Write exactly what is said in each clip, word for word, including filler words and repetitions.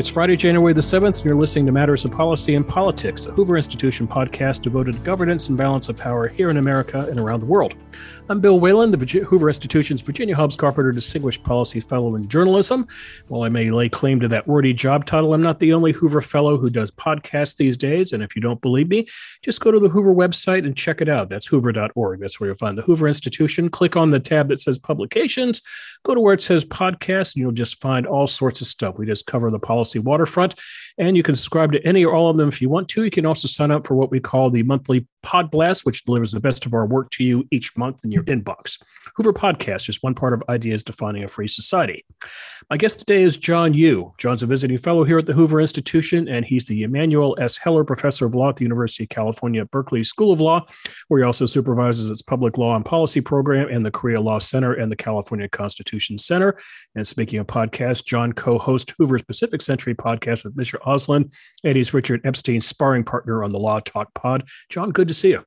It's Friday, January the seventh, and you're listening to Matters of Policy and Politics, a Hoover Institution podcast devoted to governance and balance of power here in America and around the world. I'm Bill Whelan, the Hoover Institution's Virginia Hobbs Carpenter Distinguished Policy Fellow in Journalism. While I may lay claim to that wordy job title, I'm not the only Hoover Fellow who does podcasts these days, and if you don't believe me, just go to the Hoover website and check it out. That's hoover dot org. That's where you'll find the Hoover Institution. Click on the tab that says Publications, go to where it says Podcasts, and you'll just find all sorts of stuff. We just cover the policy. Policy Waterfront, and you can subscribe to any or all of them if you want to. You can also sign up for what we call the monthly Pod Blast, which delivers the best of our work to you each month in your inbox. Hoover Podcast, just one part of Ideas Defining a Free Society. My guest today is John Yoo. John's a visiting fellow here at the Hoover Institution, and he's the Emmanuel S. Heller Professor of Law at the University of California, Berkeley School of Law, where he also supervises its Public Law and Policy Program and the Korea Law Center and the California Constitution Center. And speaking of podcasts, John co-hosts Hoover's Pacific Century Podcast with Mister Oslin, and he's Richard Epstein's sparring partner on the Law Talk Pod. John, good to see you.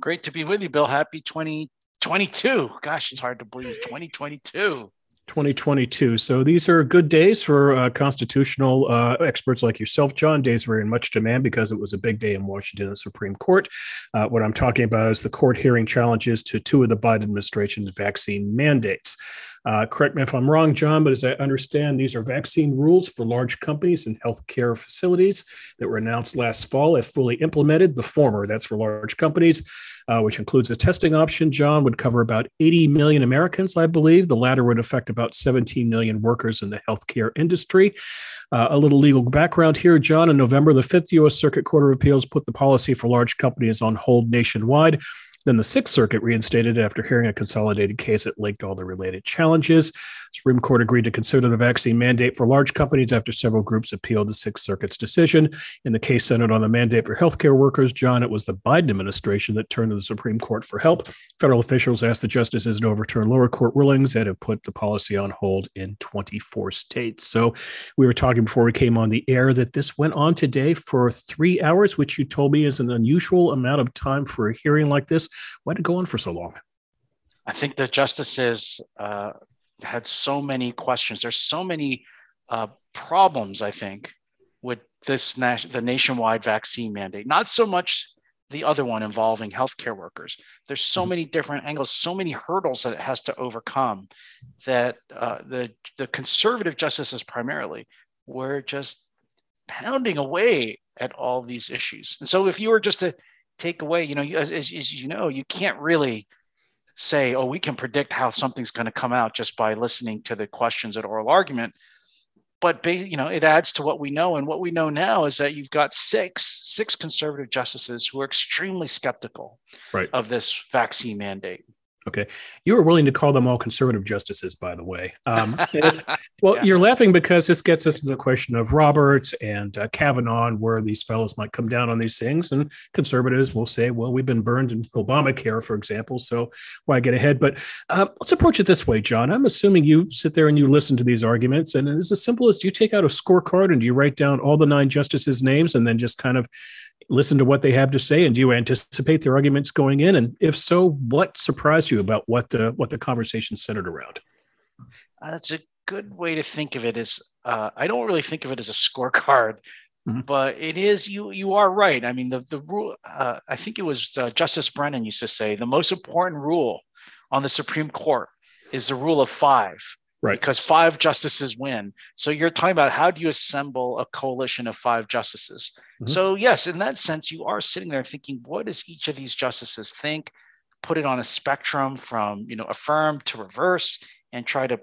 Great to be with you, Bill. Happy twenty twenty-two. Gosh, it's hard to believe it's twenty twenty-two. twenty twenty-two. So these are good days for uh, constitutional uh, experts like yourself, John. Days were in much demand because it was a big day in Washington and the Supreme Court. Uh, what I'm talking about is the court hearing challenges to two of the Biden administration's vaccine mandates. Uh, correct me if I'm wrong, John, but as I understand, these are vaccine rules for large companies and healthcare facilities that were announced last fall. If fully implemented, the former, that's for large companies, uh, which includes a testing option, John, would cover about eighty million Americans, I believe. The latter would affect about seventeen million workers in the healthcare industry. Uh, a little legal background here, John. In November, the fifth U S Circuit Court of Appeals put the policy for large companies on hold nationwide. Then the Sixth Circuit reinstated it after hearing a consolidated case that linked all the related challenges. Supreme Court agreed to consider the vaccine mandate for large companies after several groups appealed the Sixth Circuit's decision. In the case centered on the mandate for healthcare workers, John, it was the Biden administration that turned to the Supreme Court for help. Federal officials asked the justices to overturn lower court rulings that have put the policy on hold in twenty-four states. So we were talking before we came on the air that this went on today for three hours, which you told me is an unusual amount of time for a hearing like this. Why did it go on for so long? I think the justices uh, had so many questions. There's so many uh, problems, I think, with this na- the nationwide vaccine mandate. Not so much the other one involving healthcare workers. There's so many different angles, so many hurdles that it has to overcome that uh, the, the conservative justices primarily were just pounding away at all these issues. And so if you were just a take away, you know, as, as, as you know, you can't really say, oh, we can predict how something's going to come out just by listening to the questions at oral argument. But, you know, it adds to what we know. And what we know now is that you've got six, six conservative justices who are extremely skeptical right. of this vaccine mandate. Okay. You were willing to call them all conservative justices, by the way. Um, it, well, yeah. You're laughing because this gets us to the question of Roberts and uh, Kavanaugh and where these fellows might come down on these things. And conservatives will say, well, we've been burned in Obamacare, for example, so why get ahead? But uh, let's approach it this way, John. I'm assuming you sit there and you listen to these arguments. And it's as simple as, do you take out a scorecard and do you write down all the nine justices' names and then just kind of listen to what they have to say? And do you anticipate their arguments going in? And if so, what surprised you about what the what the conversation centered around? Uh, that's a good way to think of it. Is uh, I don't really think of it as a scorecard, mm-hmm. but it is. You you are right. I mean, the the rule. Uh, I think it was uh, Justice Brennan used to say the most important rule on the Supreme Court is the rule of five. Right. Because five justices win. So you're talking about how do you assemble a coalition of five justices? Mm-hmm. So yes, in that sense, you are sitting there thinking, what does each of these justices think? Put it on a spectrum from, you know, affirm to reverse and try to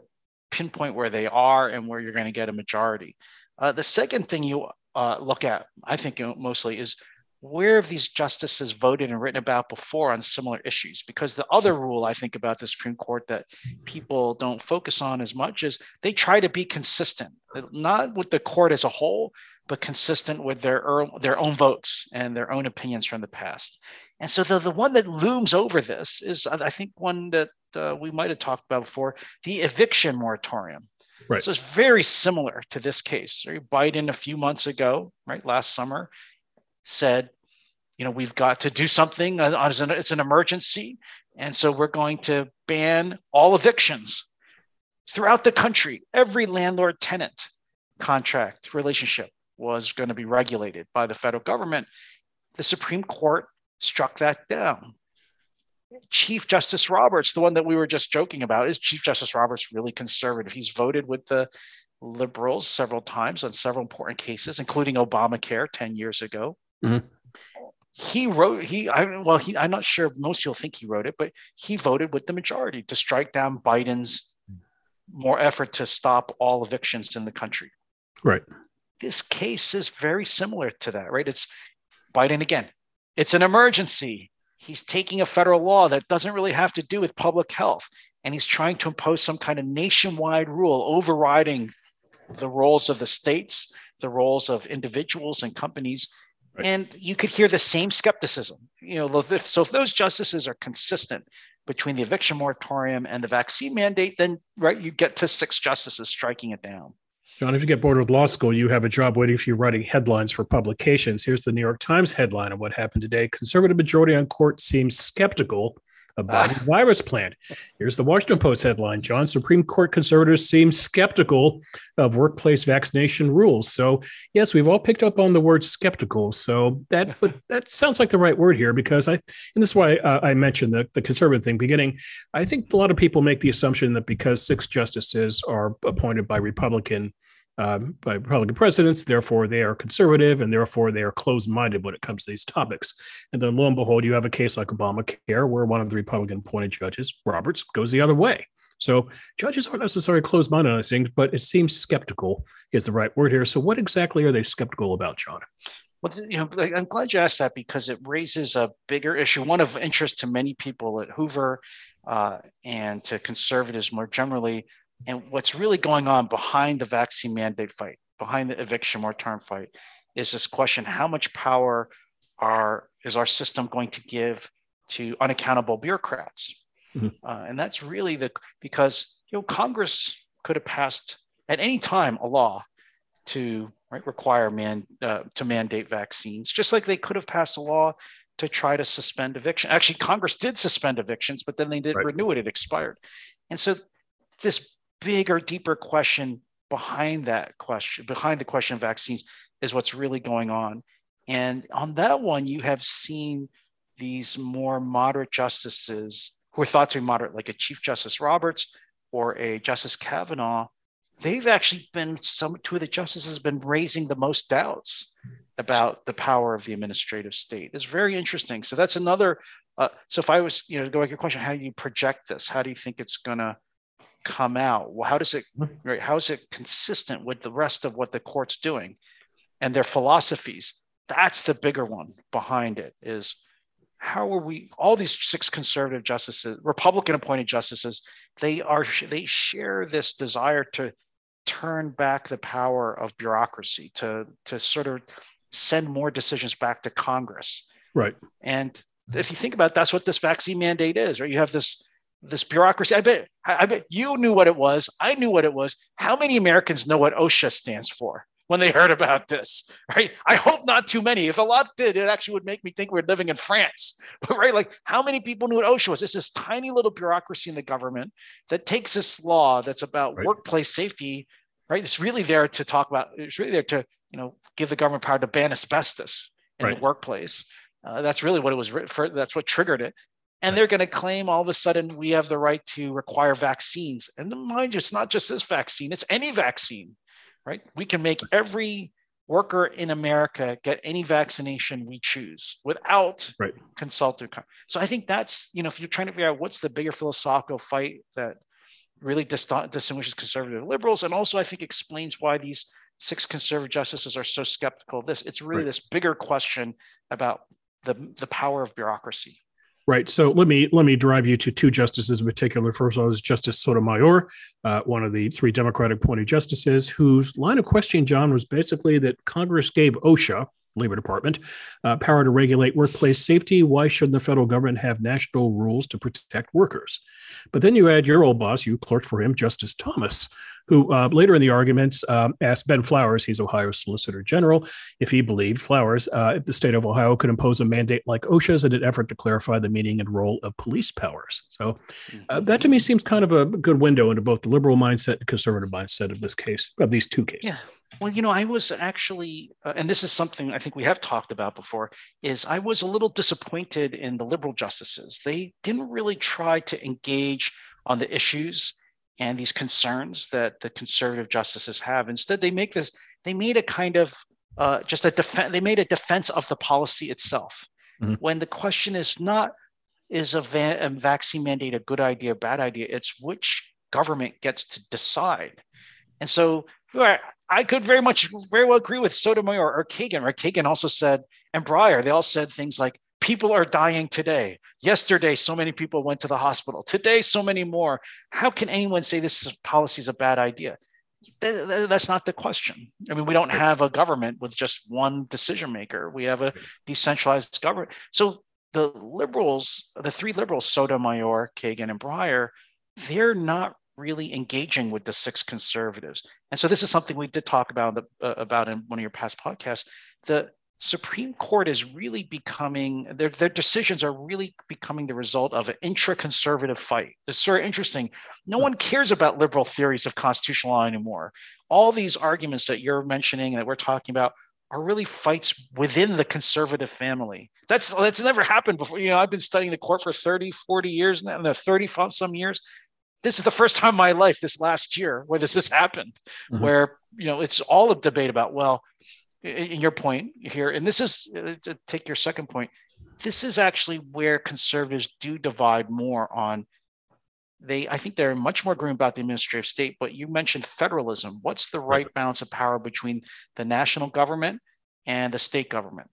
pinpoint where they are and where you're going to get a majority. Uh, the second thing you uh, look at, I think mostly, is where have these justices voted and written about before on similar issues? Because the other rule I think about the Supreme Court that people don't focus on as much is they try to be consistent, not with the court as a whole, but consistent with their, er- their own votes and their own opinions from the past. And so the, the one that looms over this is, I think, one that uh, we might have talked about before, the eviction moratorium. Right. So it's very similar to this case. Biden a few months ago, right, last summer, said, you know, we've got to do something. It's an emergency. And so we're going to ban all evictions throughout the country, every landlord tenant. contract relationship was going to be regulated by the federal government, the Supreme Court struck that down. Chief Justice Roberts, the one that we were just joking about, is Chief Justice Roberts really conservative? He's voted with the liberals several times on several important cases, including Obamacare ten years ago. Mm-hmm. He wrote, he, I, well, he, I'm not sure most people think he wrote it, but he voted with the majority to strike down Biden's more effort to stop all evictions in the country. Right. This case is very similar to that, right? It's Biden again. It's an emergency. He's taking a federal law that doesn't really have to do with public health, and he's trying to impose some kind of nationwide rule overriding the roles of the states, the roles of individuals and companies. Right. And you could hear the same skepticism. You know, so if those justices are consistent between the eviction moratorium and the vaccine mandate, then right, you get to six justices striking it down. John, if you get bored with law school, you have a job waiting for you writing headlines for publications. Here's the New York Times headline of what happened today. Conservative majority on court seems skeptical about ah. virus plan. Here's the Washington Post headline, John. Supreme Court conservatives seem skeptical of workplace vaccination rules. So, yes, we've all picked up on the word skeptical. So that but that sounds like the right word here, because I, and this is why uh, I mentioned the, the conservative thing beginning. I think a lot of people make the assumption that because six justices are appointed by Republican Um, by Republican presidents, therefore they are conservative, and therefore they are closed-minded when it comes to these topics. And then lo and behold, you have a case like Obamacare, where one of the Republican-appointed judges, Roberts, goes the other way. So judges aren't necessarily closed-minded on these things, but it seems skeptical is the right word here. So what exactly are they skeptical about, John? Well, you know, I'm glad you asked that, because it raises a bigger issue, one of interest to many people at Hoover uh, and to conservatives more generally. And what's really going on behind the vaccine mandate fight, behind the eviction moratorium fight, is this question: how much power are is our system going to give to unaccountable bureaucrats? Mm-hmm. Uh, and that's really the because you know Congress could have passed at any time a law to right, require man uh, to mandate vaccines, just like they could have passed a law to try to suspend eviction. Actually, Congress did suspend evictions, but then they did right. renew it; it expired, and so this bigger, deeper question behind that question, behind the question of vaccines, is what's really going on. And on that one, you have seen these more moderate justices who are thought to be moderate, like a Chief Justice Roberts or a Justice Kavanaugh. They've actually been, some two of the justices have been raising the most doubts about the power of the administrative state. It's very interesting. So that's another, uh, so if I was, you know, going to your question, how do you project this? How do you think it's going to come out? Well, how does it, right? How is it consistent with the rest of what the court's doing and their philosophies? That's the bigger one behind it, is how are we, all these six conservative justices, Republican appointed justices, they are, they share this desire to turn back the power of bureaucracy, to, to sort of send more decisions back to Congress. Right. And if you think about it, that's what this vaccine mandate is, right? You have this This bureaucracy. I bet. I bet you knew what it was. I knew what it was. How many Americans know what OSHA stands for when they heard about this? Right. I hope not too many. If a lot did, it actually would make me think we're living in France. But right, like how many people knew what OSHA was? It's this tiny little bureaucracy in the government that takes this law that's about right. workplace safety. Right. It's really there to talk about. It's really there to you know give the government power to ban asbestos in right. the workplace. Uh, that's really what it was for. That's what triggered it. And they're going to claim all of a sudden we have the right to require vaccines. And mind you, it's not just this vaccine, it's any vaccine, right? We can make every worker in America get any vaccination we choose without right. consulting. So I think that's, you know, if you're trying to figure out what's the bigger philosophical fight that really dist- distinguishes conservative liberals, and also I think explains why these six conservative justices are so skeptical of this, it's really right. this bigger question about the, the power of bureaucracy. Right. So let me let me drive you to two justices in particular. First of all is Justice Sotomayor, uh, one of the three Democratic appointed justices, whose line of questioning, John, was basically that Congress gave OSHA, Labor Department, uh, power to regulate workplace safety. Why shouldn't the federal government have national rules to protect workers? But then you add your old boss, you clerked for him, Justice Thomas, who uh, later in the arguments um, asked Ben Flowers, he's Ohio's Solicitor General, if he believed Flowers, uh, if the state of Ohio could impose a mandate like OSHA's in an effort to clarify the meaning and role of police powers. So uh, that to me seems kind of a good window into both the liberal mindset and conservative mindset of this case, of these two cases. Yeah. Well, you know, I was actually, uh, and this is something I think we have talked about before, is I was a little disappointed in the liberal justices. They didn't really try to engage on the issues and these concerns that the conservative justices have. Instead, they make this, they made a kind of, uh, just a defense, they made a defense of the policy itself. Mm-hmm. When the question is not, is a, va- a vaccine mandate a good idea, a bad idea? It's which government gets to decide. And so I could very much, very well agree with Sotomayor or Kagan, right? Kagan also said, and Breyer, they all said things like, people are dying today. Yesterday, so many people went to the hospital. Today, so many more. How can anyone say this policy is a bad idea? That's not the question. I mean, we don't have a government with just one decision maker. We have a decentralized government. So the liberals, the three liberals, Sotomayor, Kagan, and Breyer, they're not really engaging with the six conservatives. And so this is something we did talk about, the, uh, about in one of your past podcasts. The Supreme Court is really becoming, their, their decisions are really becoming the result of an intra-conservative fight. It's sort of interesting. No one cares about liberal theories of constitutional law anymore. All these arguments that you're mentioning and that we're talking about are really fights within the conservative family. That's that's never happened before. You know, I've been studying the court for thirty, forty years now, no, thirty some years. This is the first time in my life this last year where this has happened, mm-hmm. where, you know, it's all a debate about, well, in your point here, and this is, uh, to take your second point, this is actually where conservatives do divide more on, they, I think they're much more agreeing about the administrative state, but you mentioned federalism. What's the right balance of power between the national government and the state government?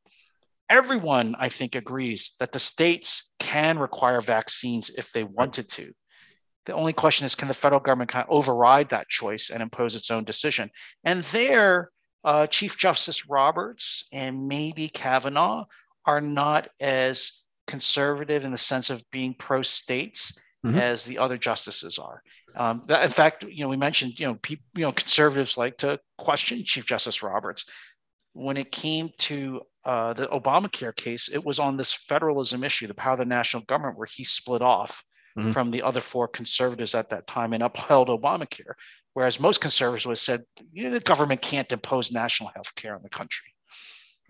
Everyone, I think, agrees that the states can require vaccines if they wanted to. The only question is, can the federal government kind of override that choice and impose its own decision? And there, uh, Chief Justice Roberts and maybe Kavanaugh are not as conservative in the sense of being pro-states mm-hmm. as the other justices are. Um, that, in fact, you know, we mentioned, you know, people, you know, conservatives like to question Chief Justice Roberts. When it came to uh, the Obamacare case, it was on this federalism issue, the power of the national government, where he split off mm-hmm. from the other four conservatives at that time and upheld Obamacare, whereas most conservatives would have said, you know, the government can't impose national health care on the country.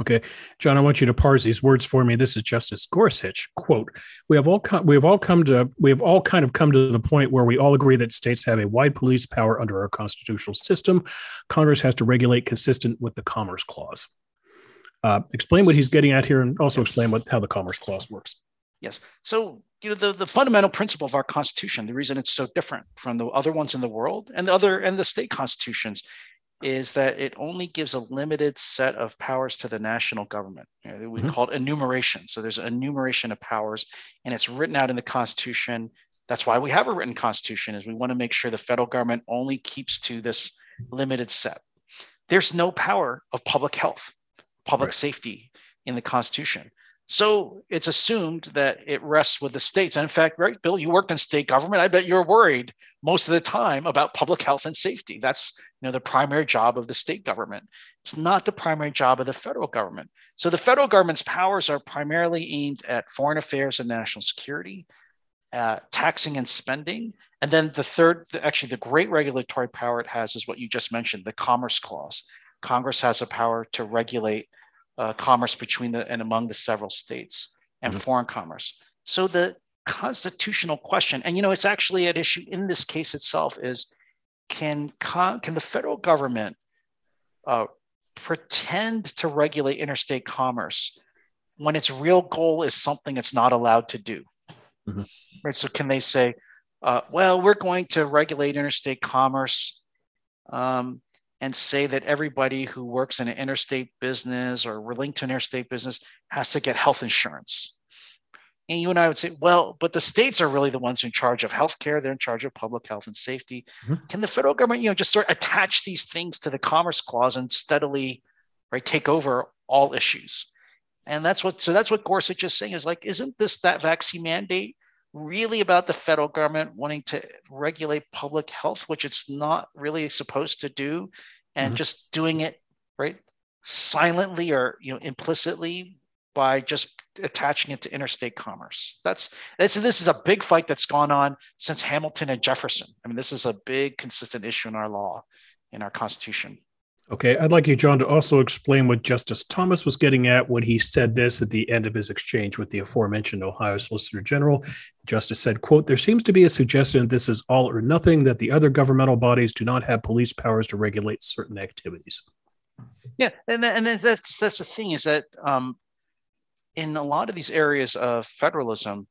Okay. John, I want you to parse these words for me. This is Justice Gorsuch, quote, we have all com- we have all come to we have all kind of come to the point where we all agree that states have a wide police power under our constitutional system. Congress has to regulate consistent with the Commerce Clause. Uh, explain what he's getting at here and also yes. explain what how the Commerce Clause works. Yes. So, you know, the, the fundamental principle of our Constitution, the reason it's so different from the other ones in the world and the other and the state constitutions, is that it only gives a limited set of powers to the national government. You know, we mm-hmm. call it enumeration. So there's an enumeration of powers, and it's written out in the Constitution. That's why we have a written Constitution, is we want to make sure the federal government only keeps to this limited set. There's no power of public health, public right. safety in the Constitution. So it's assumed that it rests with the states. And in fact, right, Bill, you worked in state government. I bet you're worried most of the time about public health and safety. That's, you know, the primary job of the state government. It's not the primary job of the federal government. So the federal government's powers are primarily aimed at foreign affairs and national security, uh, taxing and spending. And then the third, the, actually the great regulatory power it has is what you just mentioned, the Commerce Clause. Congress has a power to regulate Uh, commerce between the and among the several states and mm-hmm. foreign commerce. So the constitutional question, and you know, it's actually at issue in this case itself, is can con- can the federal government uh, pretend to regulate interstate commerce when its real goal is something it's not allowed to do? Mm-hmm. Right. So can they say, uh, well, we're going to regulate interstate commerce Um, and say that everybody who works in an interstate business or linked to an interstate business has to get health insurance. And you and I would say, well, but the states are really the ones in charge of healthcare. They're in charge of public health and safety. Mm-hmm. Can the federal government, you know, just sort of attach these things to the Commerce Clause and steadily, right, take over all issues? And that's what, so that's what Gorsuch is saying, is like, isn't this that vaccine mandate really about the federal government wanting to regulate public health, which it's not really supposed to do, and mm-hmm. just doing it right silently or, you know, implicitly by just attaching it to interstate commerce? That's, that's this is a big fight that's gone on since Hamilton and Jefferson. I mean, this is a big consistent issue in our law, in our Constitution. Okay, I'd like you, John, to also explain what Justice Thomas was getting at when he said this at the end of his exchange with the aforementioned Ohio Solicitor General. Justice said, quote, "There seems to be a suggestion this is all or nothing, that the other governmental bodies do not have police powers to regulate certain activities." Yeah, and, and that's that's the thing is that um, in a lot of these areas of federalism,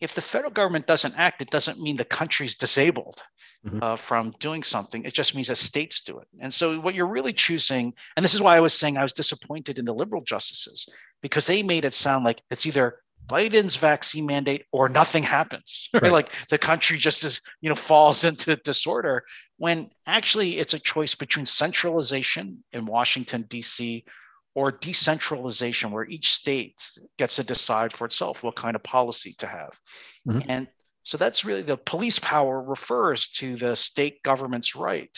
if the federal government doesn't act, it doesn't mean the country's disabled. Mm-hmm. Uh, from doing something. It just means that states do it. And so what you're really choosing, and this is why I was saying I was disappointed in the liberal justices, because they made it sound like it's either Biden's vaccine mandate or nothing happens. Right. Right? Like the country just is, you know, falls into disorder, when actually it's a choice between centralization in Washington, D C, or decentralization, where each state gets to decide for itself what kind of policy to have. Mm-hmm. And so that's really, the police power refers to the state government's right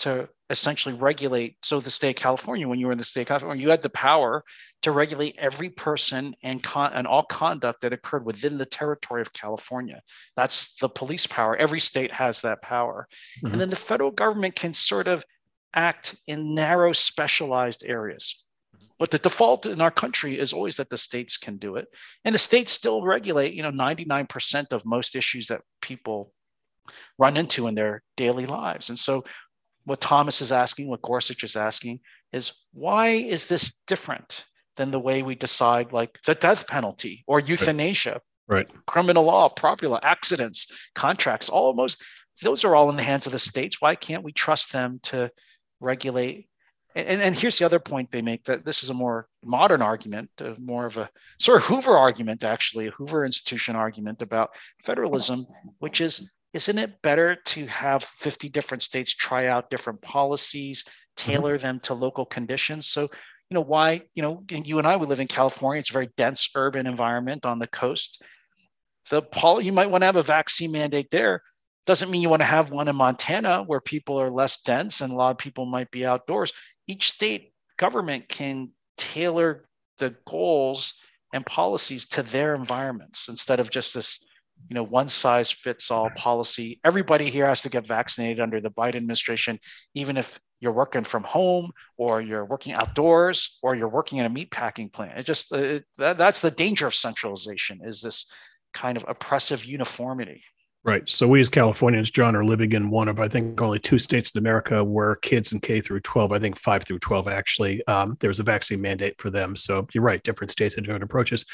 to essentially regulate. So the state of California, when you were in the state of California, you had the power to regulate every person and con- and all conduct that occurred within the territory of California. That's the police power. Every state has that power. Mm-hmm. And then the federal government can sort of act in narrow, specialized areas. But the default in our country is always that the states can do it. And the states still regulate, you know, ninety-nine percent of most issues that people run into in their daily lives. And so what Thomas is asking, what Gorsuch is asking, is why is this different than the way we decide, like, the death penalty or euthanasia, right? Criminal law, property law, accidents, contracts, almost, those are all in the hands of the states. Why can't we trust them to regulate? And, and here's the other point they make, that this is a more modern argument, uh, more of a sort of Hoover argument, actually, a Hoover Institution argument about federalism, which is, isn't it better to have fifty different states try out different policies, tailor them to local conditions? So, you know, why, you know, you and I, we live in California. It's a very dense urban environment on the coast. The pol- you might want to have a vaccine mandate there. Doesn't mean you want to have one in Montana, where people are less dense and a lot of people might be outdoors. Each state government can tailor the goals and policies to their environments, instead of just this, you know, one size fits all policy. Everybody here has to get vaccinated under the Biden administration, even if you're working from home or you're working outdoors or you're working in a meatpacking plant. It just it, that, that's the danger of centralization, is this kind of oppressive uniformity. Right. So we as Californians, John, are living in one of, I think, only two states in America where kids in K through twelve, I think five through twelve, actually, um, there's a vaccine mandate for them. So you're right. Different states have different approaches.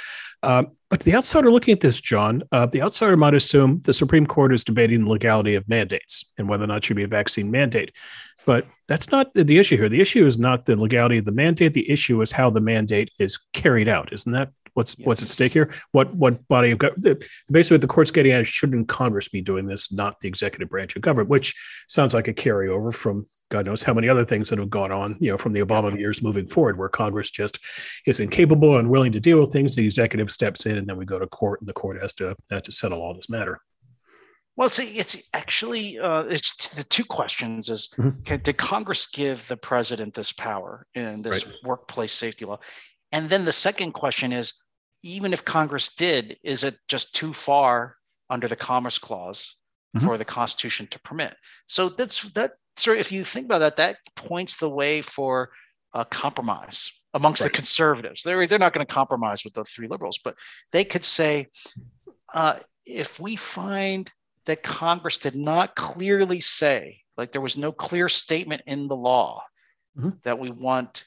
Um, but the outsider looking at this, John, uh, the outsider might assume the Supreme Court is debating the legality of mandates and whether or not it should be a vaccine mandate. But that's not the issue here. The issue is not the legality of the mandate. The issue is how the mandate is carried out. Isn't that what's yes. what's at stake here? What what body of government? Basically, what the court's getting at is, shouldn't Congress be doing this, not the executive branch of government, which sounds like a carryover from God knows how many other things that have gone on, you know, from the Obama years moving forward, where Congress just is incapable and willing to deal with things. The executive steps in, and then we go to court, and the court has to has to settle all this matter. Well, it's, it's actually uh, it's the two questions is, mm-hmm. can, did Congress give the president this power in this right. workplace safety law? And then the second question is, even if Congress did, is it just too far under the Commerce Clause mm-hmm. for the Constitution to permit? So that's that. So if you think about that, that points the way for a compromise amongst right. the conservatives. They're, they're not going to compromise with the three liberals, but they could say, uh, if we find that Congress did not clearly say, like there was no clear statement in the law mm-hmm. that we want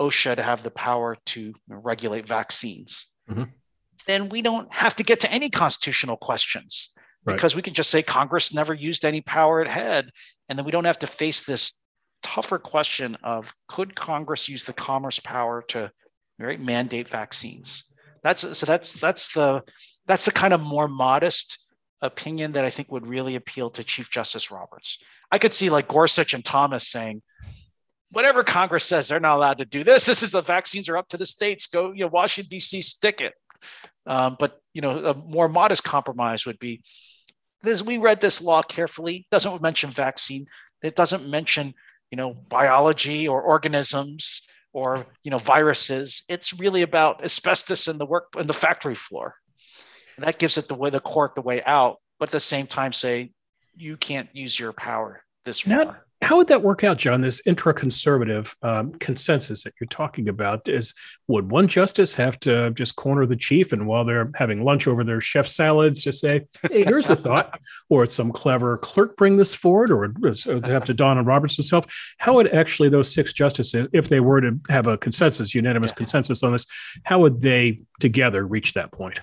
OSHA to have the power to regulate vaccines, mm-hmm. then we don't have to get to any constitutional questions right. because we can just say Congress never used any power it had. And then we don't have to face this tougher question of, could Congress use the commerce power to right, mandate vaccines? That's so that's that's the that's the kind of more modest opinion that I think would really appeal to Chief Justice Roberts. I could see like Gorsuch and Thomas saying, whatever Congress says, they're not allowed to do this. This is the vaccines are up to the states. Go, you know, Washington, D C, stick it. Um, but, you know, a more modest compromise would be this. We read this law carefully. It doesn't mention vaccine. It doesn't mention, you know, biology or organisms or, you know, viruses. It's really about asbestos in the work in the factory floor. And that gives it the way the court the way out, but at the same time say you can't use your power this far. Not, How would that work out, John, this intra-conservative um, consensus that you're talking about? Is would one justice have to just corner the chief and while they're having lunch over their chef salads just say, hey, here's the thought, or some clever clerk bring this forward, or, or they have to Don and Roberts himself? How would actually those six justices, if they were to have a consensus, unanimous yeah. consensus on this, how would they together reach that point?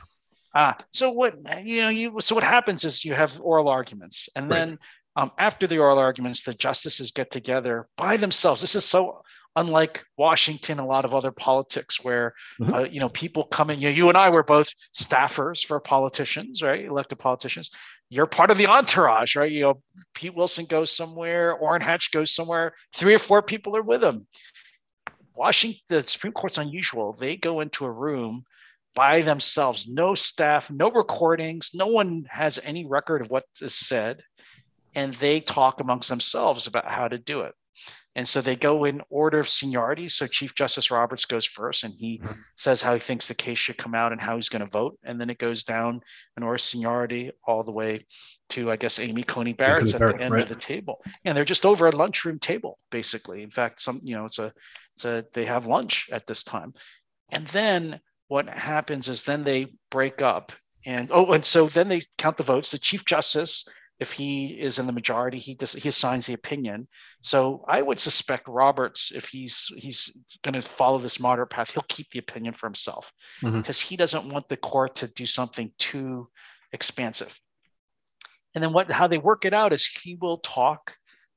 Ah, so what you know, you so what happens is you have oral arguments, and right. then Um, after the oral arguments, the justices get together by themselves. This is so unlike Washington, a lot of other politics where, mm-hmm. uh, you know, people come in. You know, you and I were both staffers for politicians, right? Elected politicians. You're part of the entourage, right? You know, Pete Wilson goes somewhere. Orrin Hatch goes somewhere. Three or four people are with him. Washington, the Supreme Court's unusual. They go into a room by themselves. No staff, no recordings. No one has any record of what is said. And they talk amongst themselves about how to do it. And so they go in order of seniority. So Chief Justice Roberts goes first, and he mm-hmm. says how he thinks the case should come out and how he's going to vote. And then it goes down in order of seniority all the way to, I guess, Amy Coney Barrett's at the end right. of the table. And they're just over a lunchroom table, basically. In fact, some you know, it's a, it's a they have lunch at this time. And then what happens is then they break up. And oh, and so then they count the votes. The Chief Justice, if he is in the majority, he dis- he assigns the opinion. So I would suspect Roberts, if he's he's going to follow this moderate path, he'll keep the opinion for himself because mm-hmm. he doesn't want the court to do something too expansive. And then what how they work it out is he will talk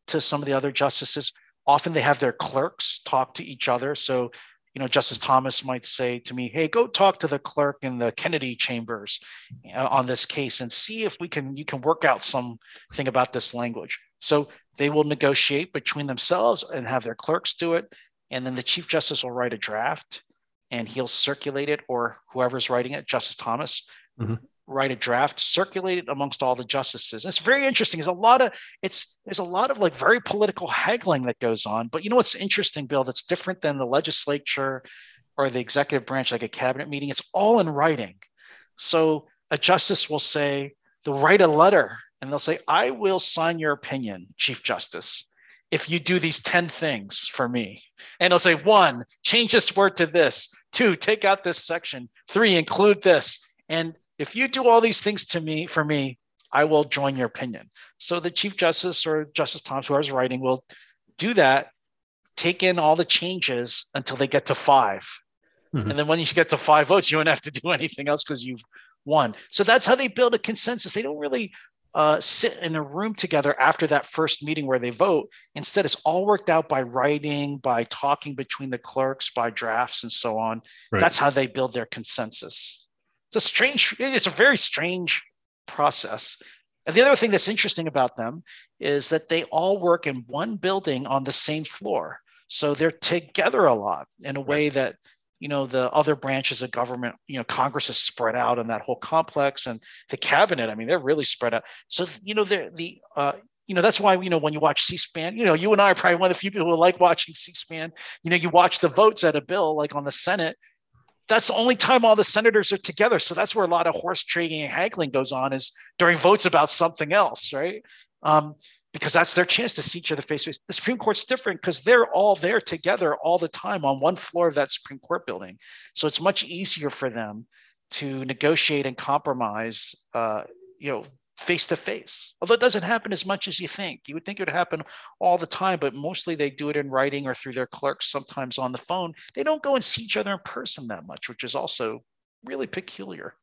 to some of the other justices. Often they have their clerks talk to each other. So you know, Justice Thomas might say to me, hey, go talk to the clerk in the Kennedy chambers on this case and see if we can you can work out something about this language. So they will negotiate between themselves and have their clerks do it. And then the Chief Justice will write a draft and he'll circulate it, or whoever's writing it, Justice Thomas, mm-hmm. write a draft, circulate it amongst all the justices. And it's very interesting. There's a lot of it's there's a lot of like very political haggling that goes on. But you know what's interesting, Bill, that's different than the legislature or the executive branch, like a cabinet meeting? It's all in writing. So a justice will say, they'll write a letter and they'll say, I will sign your opinion, Chief Justice, if you do these ten things for me. And they'll say, one, change this word to this. Two, take out this section. Three, include this. And if you do all these things to me, for me, I will join your opinion. So the Chief Justice or Justice Thomas, whoever's writing, will do that, take in all the changes until they get to five. Mm-hmm. And then when you get to five votes, you don't have to do anything else because you've won. So that's how they build a consensus. They don't really uh, sit in a room together after that first meeting where they vote. Instead, it's all worked out by writing, by talking between the clerks, by drafts and so on. Right. That's how they build their consensus. It's a strange, it's a very strange process. And the other thing that's interesting about them is that they all work in one building on the same floor. So they're together a lot in a way that, you know, the other branches of government, you know, Congress is spread out in that whole complex, and the cabinet, I mean, they're really spread out. So, you know, the, the uh, you know, that's why, you know, when you watch C-SPAN, you know, you and I are probably one of the few people who like watching C-SPAN. You know, you watch the votes at a bill, like on the Senate. That's the only time all the senators are together. So that's where a lot of horse trading and haggling goes on, is during votes about something else, right? Um, because that's their chance to see each other face to face. The Supreme Court's different because they're all there together all the time on one floor of that Supreme Court building. So it's much easier for them to negotiate and compromise, uh, you know, face to face. Although it doesn't happen as much as you think. You would think it would happen all the time, but mostly they do it in writing or through their clerks, sometimes on the phone. They don't go and see each other in person that much, which is also really peculiar.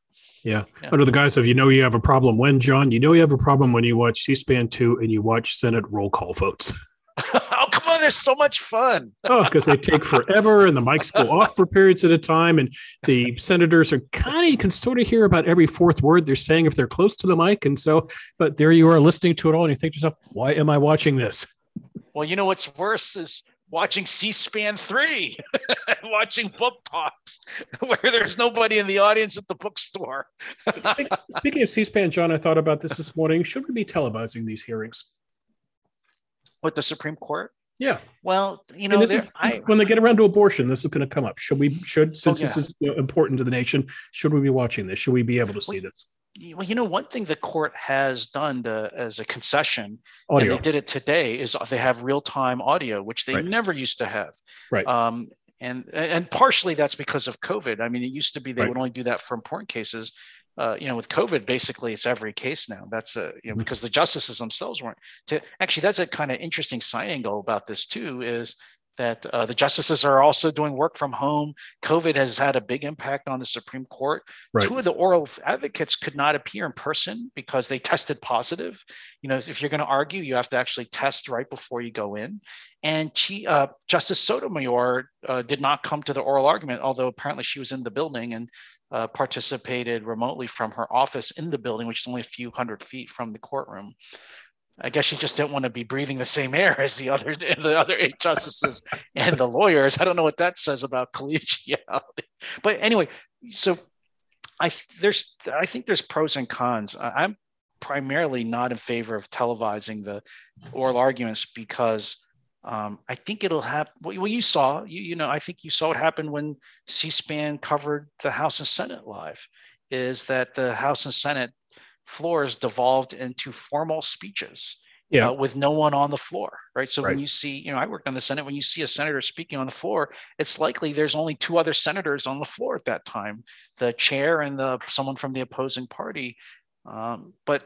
Yeah. yeah. Under the guise of, you know, you have a problem when, John, you know, you have a problem when you watch C-SPAN two and you watch Senate roll call votes. Oh, come on. There's so much fun. Oh, because they take forever and the mics go off for periods at a time. And the senators are kind of, you can sort of hear about every fourth word they're saying if they're close to the mic. And so, but there you are listening to it all and you think to yourself, why am I watching this? Well, you know, what's worse is watching C-SPAN three, watching book talks where there's nobody in the audience at the bookstore. Speaking of C-SPAN, John, I thought about this this morning. Should we be televising these hearings? With the Supreme Court? Yeah. Well, you know, this is, this, I, when they get around to abortion, this is going to come up. Should we, should, since oh, yeah. this is you know, important to the nation, should we be watching this? Should we be able to see well, this? well, you know, one thing the court has done to, as a concession, audio. and they did it today, is they have real-time audio, which they right. never used to have. Right. Um, and and partially that's because of COVID. I mean, it used to be they right. would only do that for important cases. Uh, you know, with COVID, basically, it's every case now. That's a, you know, because the justices themselves weren't. To, actually, that's a kind of interesting side angle about this too, is that uh, the justices are also doing work from home. COVID has had a big impact on the Supreme Court. Right. Two of the oral advocates could not appear in person because they tested positive. You know, if you're going to argue, you have to actually test right before you go in. And she, uh, Justice Sotomayor uh, did not come to the oral argument, although apparently she was in the building and Uh, participated remotely from her office in the building, which is only a few hundred feet from the courtroom. I guess she just didn't want to be breathing the same air as the other the other eight justices and the lawyers. I don't know what that says about collegiality. But anyway, so I there's I think there's pros and cons. I'm primarily not in favor of televising the oral arguments because Um, I think it'll happen. Well, you saw, you, you know, I think you saw what happened when C-SPAN covered the House and Senate live, is that the House and Senate floors devolved into formal speeches yeah. uh, with no one on the floor, right? So right. when you see, you know, I worked on the Senate, when you see a senator speaking on the floor, it's likely there's only two other senators on the floor at that time, the chair and the someone from the opposing party. Um, but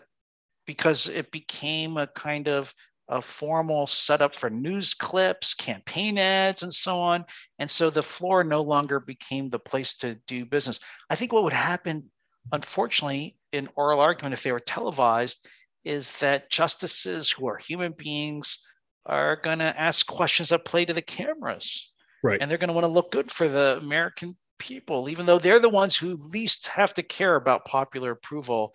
because it became a kind of a formal setup for news clips, campaign ads, and so on. And so the floor no longer became the place to do business. I think what would happen, unfortunately, in oral argument, if they were televised, is that justices who are human beings are going to ask questions that play to the cameras. Right. And they're going to want to look good for the American people, even though they're the ones who least have to care about popular approval.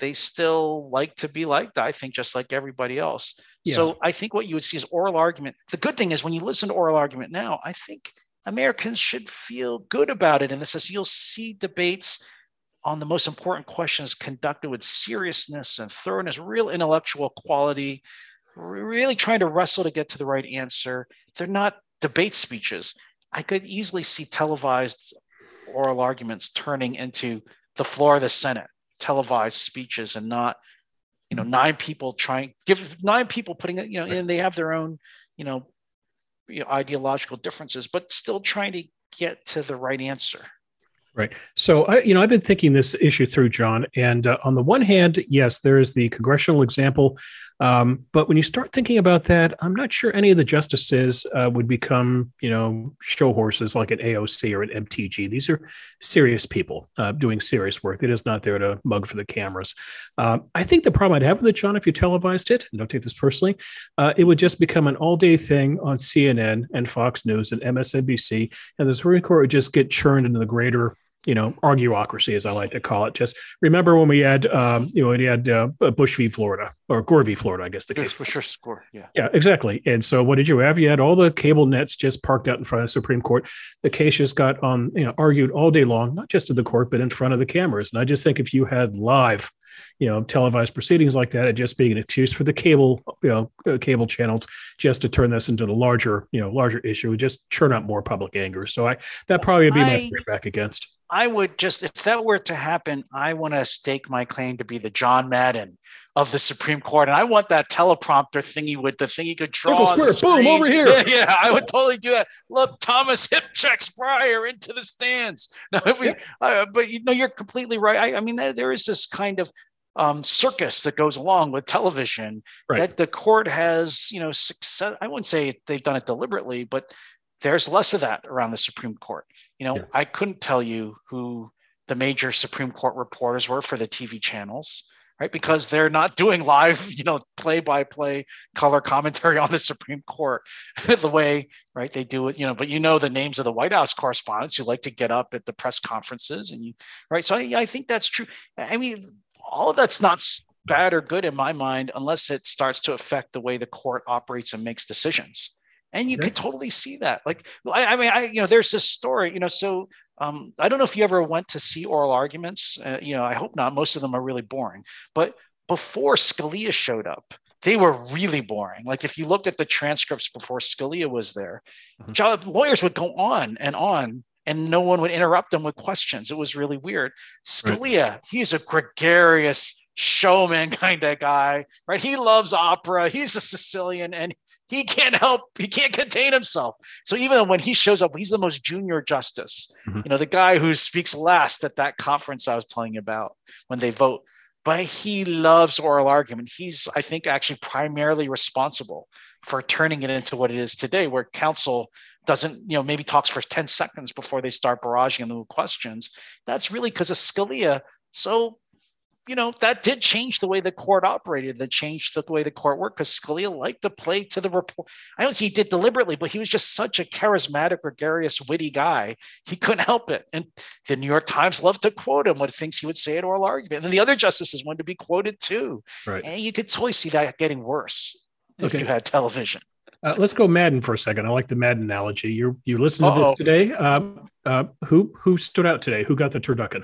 They still like to be liked, I think, just like everybody else. Yeah. So I think what you would see is oral argument. The good thing is when you listen to oral argument now, I think Americans should feel good about it. And this is, you'll see debates on the most important questions conducted with seriousness and thoroughness, real intellectual quality, really trying to wrestle to get to the right answer. They're not debate speeches. I could easily see televised oral arguments turning into the floor of the Senate. Televised speeches and not, you know, nine people trying give nine people putting it, you know, and they have their own, you know, ideological differences, but still trying to get to the right answer. Right. So, I, you know, I've been thinking this issue through, John. And uh, on the one hand, yes, there is the congressional example. Um, but when you start thinking about that, I'm not sure any of the justices uh, would become, you know, show horses like an A O C or an M T G. These are serious people uh, doing serious work. It is not there to mug for the cameras. Um, I think the problem I'd have with it, John, if you televised it, and don't take this personally, uh, it would just become an all-day thing on C N N and Fox News and M S N B C. And the Supreme Court would just get churned into the greater, you know, arguocracy, as I like to call it. Just remember when we had, um, you know, we had uh, Bush v. Florida or Gore v. Florida, I guess the case. For sure, score. Yeah. Yeah, exactly. And so, what did you have? You had all the cable nets just parked out in front of the Supreme Court. The case just got on, um, you know, argued all day long, not just in the court, but in front of the cameras. And I just think if you had live, you know, televised proceedings like that, it just being an excuse for the cable, you know, uh, cable channels just to turn this into the larger, you know, larger issue, just churn out more public anger. So I that probably would be my back against. I would just, if that were to happen, I want to stake my claim to be the John Madden of the Supreme Court. And I want that teleprompter thingy with the thing you could draw. Square, boom, over here. Yeah, yeah, I would totally do that. Look, Thomas hip checks Breyer into the stands. No, if we, yeah. uh, but you know, you're completely right. I, I mean, there, there is this kind of um, circus that goes along with television right. that the court has, you know, success. I wouldn't say they've done it deliberately, but there's less of that around the Supreme Court. You know, yeah. I couldn't tell you who the major Supreme Court reporters were for the T V channels, right? Because they're not doing live, you know, play-by-play color commentary on the Supreme Court the way, right, they do it, you know, but you know the names of the White House correspondents who like to get up at the press conferences and you, right? So I, I think that's true. I mean, all of that's not bad or good in my mind, unless it starts to affect the way the court operates and makes decisions. And you yeah. could totally see that. Like, I, I mean, I, you know, there's this story, you know, so um, I don't know if you ever went to see oral arguments. Uh, you know, I hope not. Most of them are really boring. But before Scalia showed up, they were really boring. Like if you looked at the transcripts before Scalia was there, mm-hmm. job, lawyers would go on and on and no one would interrupt them with questions. It was really weird. Scalia, right. He's a gregarious showman kind of guy, right? He loves opera. He's a Sicilian, and he can't help, he can't contain himself. So even when he shows up, he's the most junior justice, mm-hmm. you know, the guy who speaks last at that conference I was telling you about when they vote. But he loves oral argument. He's, I think, actually primarily responsible for turning it into what it is today, where counsel doesn't, you know, maybe talks for ten seconds before they start barraging them with questions. That's really because of Scalia. So, you know, that did change the way the court operated. That changed the way the court worked, because Scalia liked to play to the report. I don't see he did deliberately, but he was just such a charismatic, gregarious, witty guy. He couldn't help it. And the New York Times loved to quote him, what things he would say at oral argument. And the other justices wanted to be quoted too. Right. And you could totally see that getting worse okay. if you had television. Uh, let's go Madden for a second. I like the Madden analogy. You're, you listened Uh-oh. to this today. Uh, uh, who, who stood out today? Who got the turducken?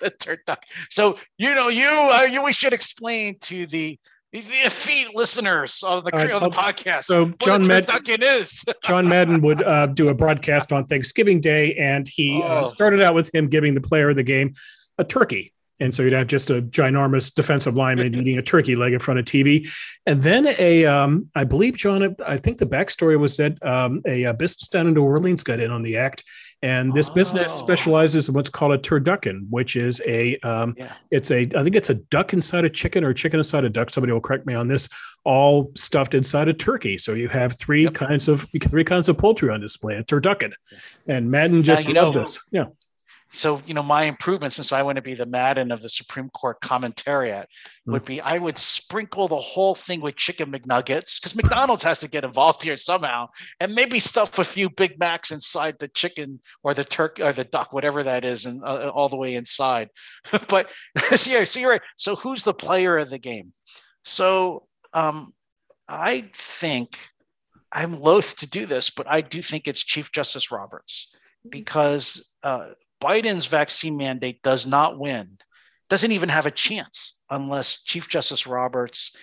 The turducken. So, you know, you, uh, you, we should explain to the, the, the effete listeners of the, right, of the podcast so what John Madden, turducken is. John Madden would uh, do a broadcast on Thanksgiving Day, and he oh. uh, started out with him giving the player of the game a turkey. And so you'd have just a ginormous defensive lineman eating a turkey leg in front of T V. And then a, um, I believe, John, I think the backstory was that um, a, a business down in New Orleans got in on the act. And this oh. business specializes in what's called a turducken, which is a, um, yeah. it's a, I think it's a duck inside a chicken or chicken inside a duck. Somebody will correct me on this, all stuffed inside a turkey. So you have three yep. kinds of, three kinds of poultry on display, a turducken. And Madden just now, loved know. this. Yeah. So, you know, my improvement, since I want to be the Madden of the Supreme Court commentariat, would be I would sprinkle the whole thing with chicken McNuggets, because McDonald's has to get involved here somehow, and maybe stuff a few Big Macs inside the chicken or the turkey or the duck, whatever that is, and uh, all the way inside. But so, yeah, so you're right. So who's the player of the game? So um, I think I'm loath to do this, but I do think it's Chief Justice Roberts, because uh, Biden's vaccine mandate does not win, doesn't even have a chance unless Chief Justice Roberts,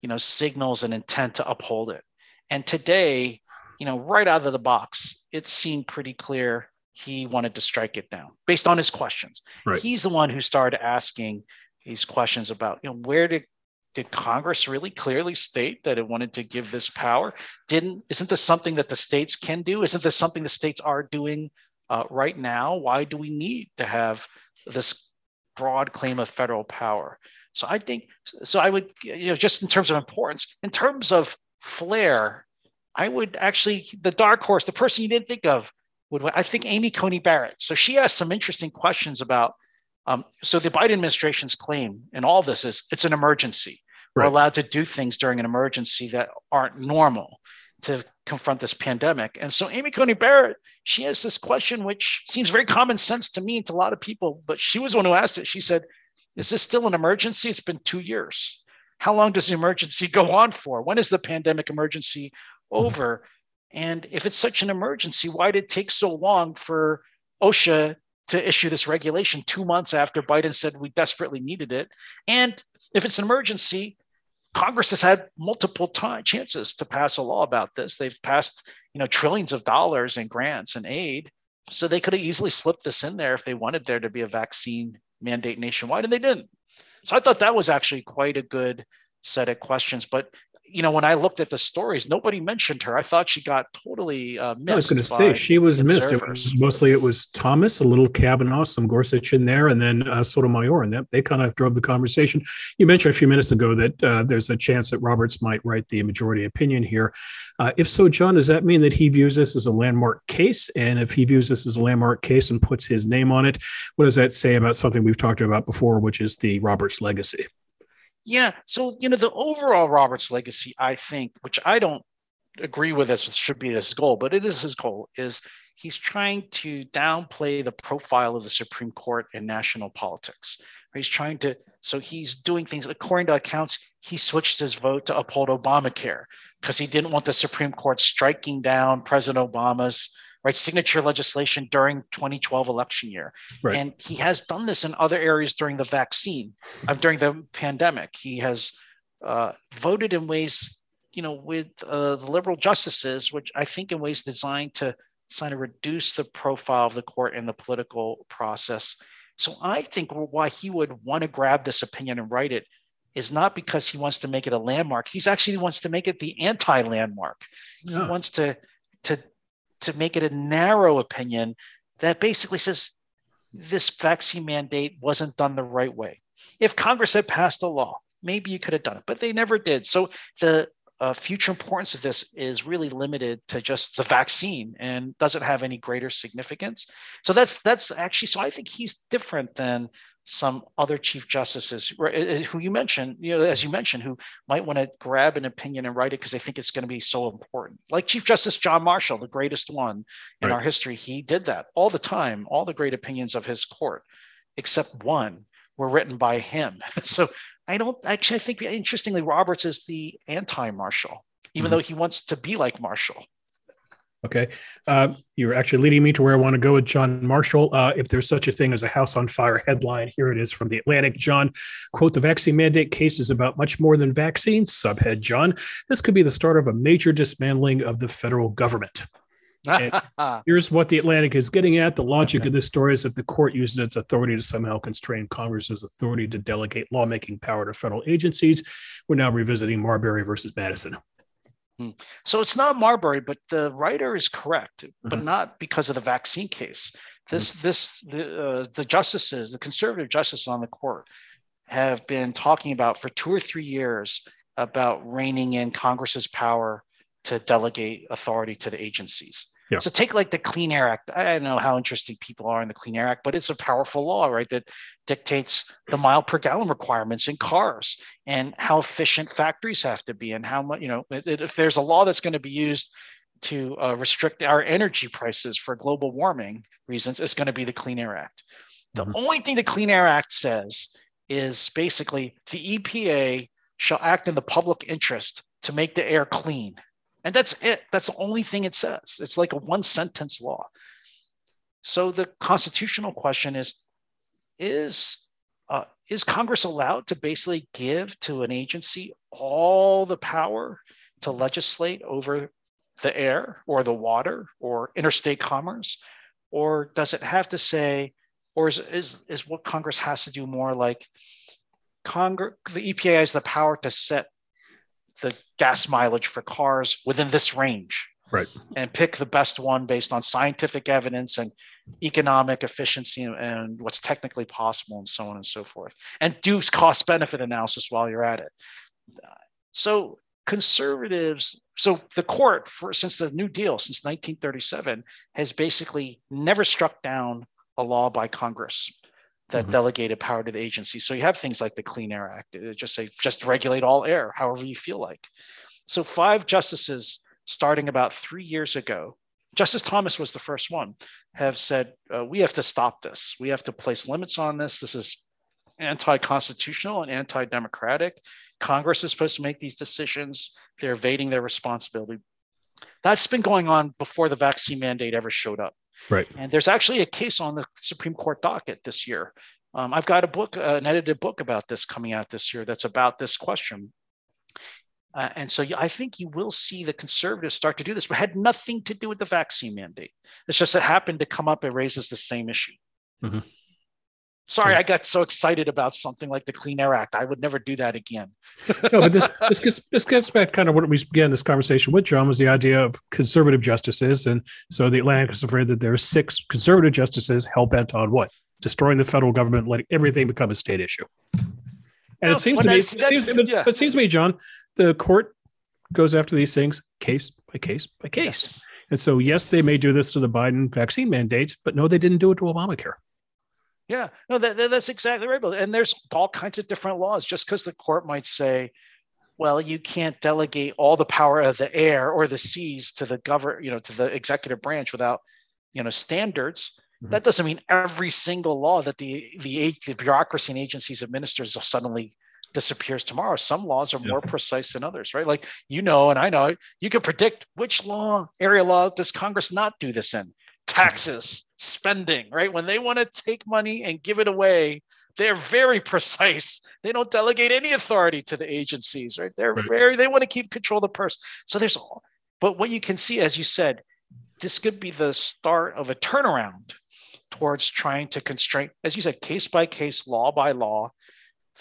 you know, signals an intent to uphold it. And today, you know, right out of the box, it seemed pretty clear he wanted to strike it down based on his questions. Right. He's the one who started asking these questions about, you know, where did Did Congress really clearly state that it wanted to give this power? Didn't, isn't this something that the states can do? Isn't this something the states are doing Uh, right now? Why do we need to have this broad claim of federal power? So I think, so I would, you know, just in terms of importance, in terms of flair, I would actually, the dark horse, the person you didn't think of, would, I think Amy Coney Barrett. So she asked some interesting questions about, um, so the Biden administration's claim in all this is it's an emergency. Right. We're allowed to do things during an emergency that aren't normal to confront this pandemic. And so Amy Coney Barrett, she has this question, which seems very common sense to me and to a lot of people, but she was the one who asked it. She said, is this still an emergency? It's been two years. How long does the emergency go on for? When is the pandemic emergency over? And if it's such an emergency, why did it take so long for OSHA to issue this regulation two months after Biden said we desperately needed it? And if it's an emergency, Congress has had multiple t- chances to pass a law about this. They've passed, you know, trillions of dollars in grants and aid. So they could have easily slipped this in there if they wanted there to be a vaccine mandate nationwide, and they didn't. So I thought that was actually quite a good set of questions. But, you know, when I looked at the stories, nobody mentioned her. I thought she got totally uh, missed. I was going to say she was missed. It was mostly it was Thomas, a little Kavanaugh, some Gorsuch in there, and then uh, Sotomayor, and that they kind of drove the conversation. You mentioned a few minutes ago that uh, there's a chance that Roberts might write the majority opinion here. Uh, if so, John, does that mean that he views this as a landmark case? And if he views this as a landmark case and puts his name on it, what does that say about something we've talked about before, which is the Roberts legacy? Yeah. So, you know, the overall Roberts legacy, I think, which I don't agree with as should be his goal, but it is his goal, is he's trying to downplay the profile of the Supreme Court in national politics. He's trying to, so he's doing things, according to accounts, he switched his vote to uphold Obamacare because he didn't want the Supreme Court striking down President Obama's right signature legislation during twenty twelve election year. Right. And he has done this in other areas during the vaccine, uh, during the pandemic. He has uh, voted in ways, you know, with uh, the liberal justices, which I think in ways designed to trying to reduce the profile of the court in the political process. So I think why he would want to grab this opinion and write it is not because he wants to make it a landmark. He's actually wants to make it the anti-landmark. Yeah. He wants to, to, to make it a narrow opinion that basically says this vaccine mandate wasn't done the right way. If Congress had passed a law, maybe you could have done it, but they never did. So the uh, future importance of this is really limited to just the vaccine and doesn't have any greater significance. So that's that's actually, so I think he's different than some other chief justices who you mentioned, you know, as you mentioned, who might want to grab an opinion and write it because they think it's going to be so important. Like Chief Justice John Marshall, the greatest one in right. our history, he did that all the time. All the great opinions of his court, except one, were written by him. So I don't actually, I think interestingly, Roberts is the anti-Marshall, even mm-hmm. though he wants to be like Marshall. Okay. Uh, you're actually leading me to where I want to go with John Marshall. Uh, if there's such a thing as a house on fire headline, here it is from The Atlantic. John, quote, the vaccine mandate case is about much more than vaccines. Subhead, John, this could be the start of a major dismantling of the federal government. Here's what The Atlantic is getting at. The logic of this story is that the court uses its authority to somehow constrain Congress's authority to delegate lawmaking power to federal agencies. We're now revisiting Marbury versus Madison. So it's not Marbury, but the writer is correct, mm-hmm. but not because of the vaccine case. This, mm-hmm. this, the, uh, the justices, the conservative justices on the court have been talking about for two or three years about reining in Congress's power to delegate authority to the agencies. Yeah. So take like the Clean Air Act. I don't know how interesting people are in the Clean Air Act, but it's a powerful law, right? That dictates the mile per gallon requirements in cars and how efficient factories have to be and how much, you know, if there's a law that's going to be used to uh, restrict our energy prices for global warming reasons, it's going to be the Clean Air Act. The mm-hmm. only thing the Clean Air Act says is basically the E P A shall act in the public interest to make the air clean. And that's it. That's the only thing it says. It's like a one-sentence law. So the constitutional question is, is, uh, is Congress allowed to basically give to an agency all the power to legislate over the air or the water or interstate commerce? Or does it have to say, or is, is, is what Congress has to do more like Congress, the E P A has the power to set the gas mileage for cars within this range, right? And pick the best one based on scientific evidence and economic efficiency and, and what's technically possible and so on and so forth. And do cost benefit analysis while you're at it. So conservatives, so the court for, since the New Deal, since nineteen thirty-seven has basically never struck down a law by Congress that mm-hmm. delegated power to the agency. So you have things like the Clean Air Act, it just say, just regulate all air, however you feel like. So five justices, starting about three years ago, Justice Thomas was the first one, have said, uh, we have to stop this. We have to place limits on this. This is anti-constitutional and anti-democratic. Congress is supposed to make these decisions. They're evading their responsibility. That's been going on before the vaccine mandate ever showed up. Right. And there's actually a case on the Supreme Court docket this year. Um, I've got a book, uh, an edited book about this coming out this year that's about this question. Uh, and so I think you will see the conservatives start to do this, but it had nothing to do with the vaccine mandate. It's just it happened to come up. It raises the same issue. Mm-hmm. Sorry, I got so excited about something like the Clean Air Act. I would never do that again. No, but this this gets, this gets back kind of what we began this conversation with, John, was the idea of conservative justices. And so the Atlantic is afraid that there are six conservative justices hell-bent on what? Destroying the federal government, letting everything become a state issue. And no, it seems to me, I, it, seems, yeah. it seems to me, John, the court goes after these things case by case by case. Yes. And so, yes, they may do this to the Biden vaccine mandates, but no, they didn't do it to Obamacare. Yeah, no, that, that's exactly right. And there's all kinds of different laws. Just because the court might say, well, you can't delegate all the power of the air or the seas to the govern, you know, to the executive branch without, you know, standards. Mm-hmm. That doesn't mean every single law that the, the the bureaucracy and agencies administers suddenly disappears tomorrow. Some laws are yeah. more precise than others, right? Like, you know, and I know, you can predict which law, area law does Congress not do this in. Taxes, spending, right? When they want to take money and give it away, they're very precise. They don't delegate any authority to the agencies, right? They're very, they want to keep control of the purse. So there's all, but what you can see, as you said, this could be the start of a turnaround towards trying to constrain, as you said, case by case, law by law,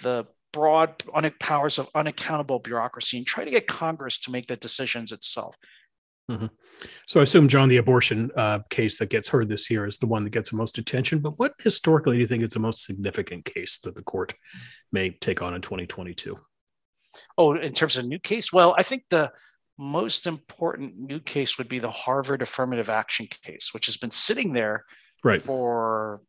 the broad powers of unaccountable bureaucracy, and try to get Congress to make the decisions itself. Mm-hmm. So I assume, John, the abortion uh, case that gets heard this year is the one that gets the most attention. But what historically do you think is the most significant case that the court may take on in twenty twenty-two? Oh, in terms of new case? Well, I think the most important new case would be the Harvard affirmative action case, which has been sitting there right. for,